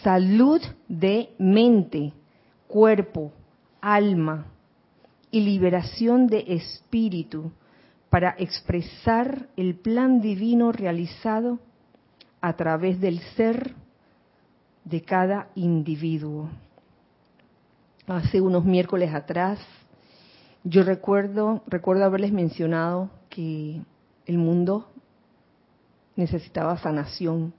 salud de mente, cuerpo, alma, y liberación de espíritu para expresar el plan divino realizado a través del ser de cada individuo. Hace unos miércoles atrás, yo recuerdo haberles mencionado que el mundo necesitaba sanación,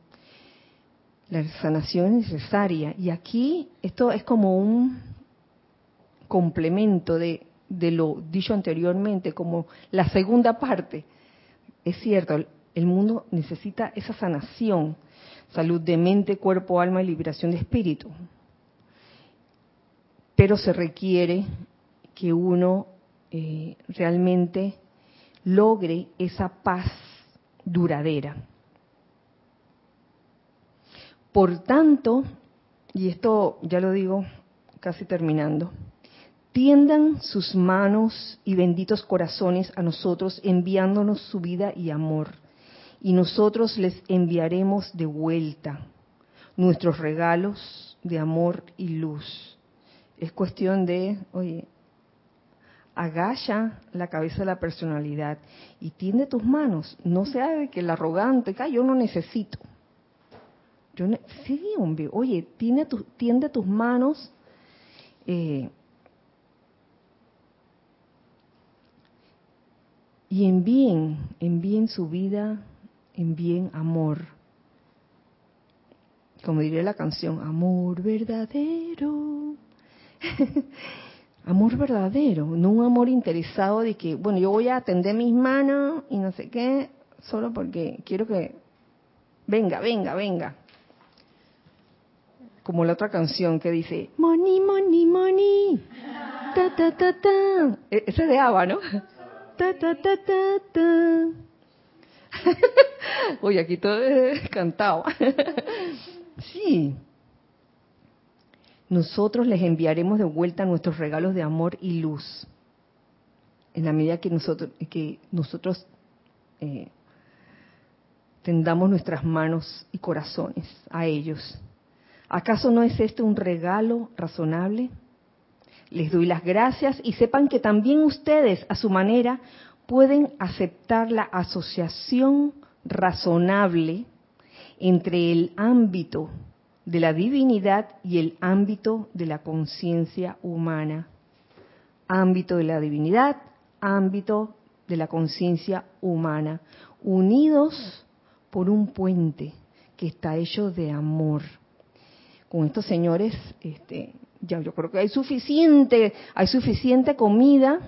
la sanación necesaria. Y aquí esto es como un complemento de lo dicho anteriormente, como la segunda parte. Es cierto, el mundo necesita esa sanación, salud de mente, cuerpo, alma y liberación de espíritu. Pero se requiere que uno realmente logre esa paz duradera. Por tanto, y esto ya lo digo casi terminando, tiendan sus manos y benditos corazones a nosotros, enviándonos su vida y amor. Y nosotros les enviaremos de vuelta nuestros regalos de amor y luz. Es cuestión de, oye, agacha la cabeza de la personalidad y tiende tus manos. No sea de que el arrogante, que yo no necesito. Sí, hombre, oye, tiende tus manos. Y envíen su vida, envíen amor. Como diría la canción, amor verdadero. Amor verdadero, no un amor interesado de que, bueno, yo voy a atender mis manos y no sé qué, solo porque quiero que venga. Como la otra canción que dice, money, money, money, ta, ta, ta, ta. Ese es de Ava, ¿no? Ta, ta, ta, ta, ta. Uy, aquí todo es cantado. Sí. Nosotros les enviaremos de vuelta nuestros regalos de amor y luz. En la medida que nosotros tendamos nuestras manos y corazones a ellos. ¿Acaso no es este un regalo razonable? Les doy las gracias y sepan que también ustedes, a su manera, pueden aceptar la asociación razonable entre el ámbito de la divinidad y el ámbito de la conciencia humana. Ámbito de la divinidad, ámbito de la conciencia humana, unidos por un puente que está hecho de amor. Con estos señores, yo creo que hay suficiente comida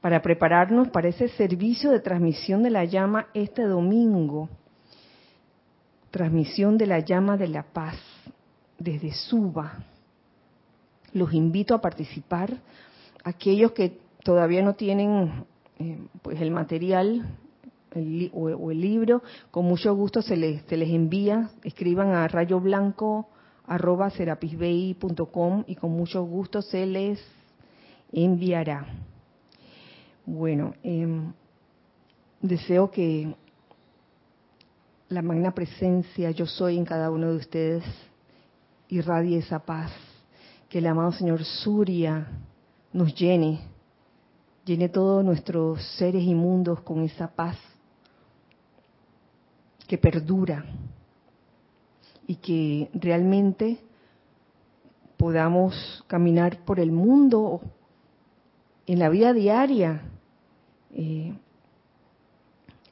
para prepararnos para ese servicio de transmisión de la llama este domingo. Transmisión de la llama de la paz desde Suba. Los invito a participar. Aquellos que todavía no tienen el material o el libro, con mucho gusto se les envía. Escriban a rayoblanco@serapisbey.com y con mucho gusto se les enviará. Bueno, deseo que la magna presencia yo soy en cada uno de ustedes irradie esa paz, que el amado señor Surya nos llene todos nuestros seres inmundos con esa paz que perdura y que realmente podamos caminar por el mundo en la vida diaria,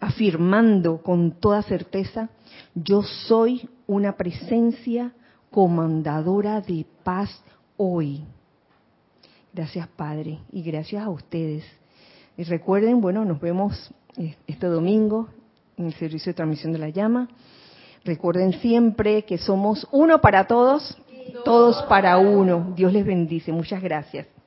afirmando con toda certeza, yo soy una presencia comandadora de paz hoy. Gracias, Padre, y gracias a ustedes. Y recuerden, nos vemos este domingo en el servicio de transmisión de la llama. Recuerden siempre que somos uno para todos, todos para uno. Dios les bendice. Muchas gracias.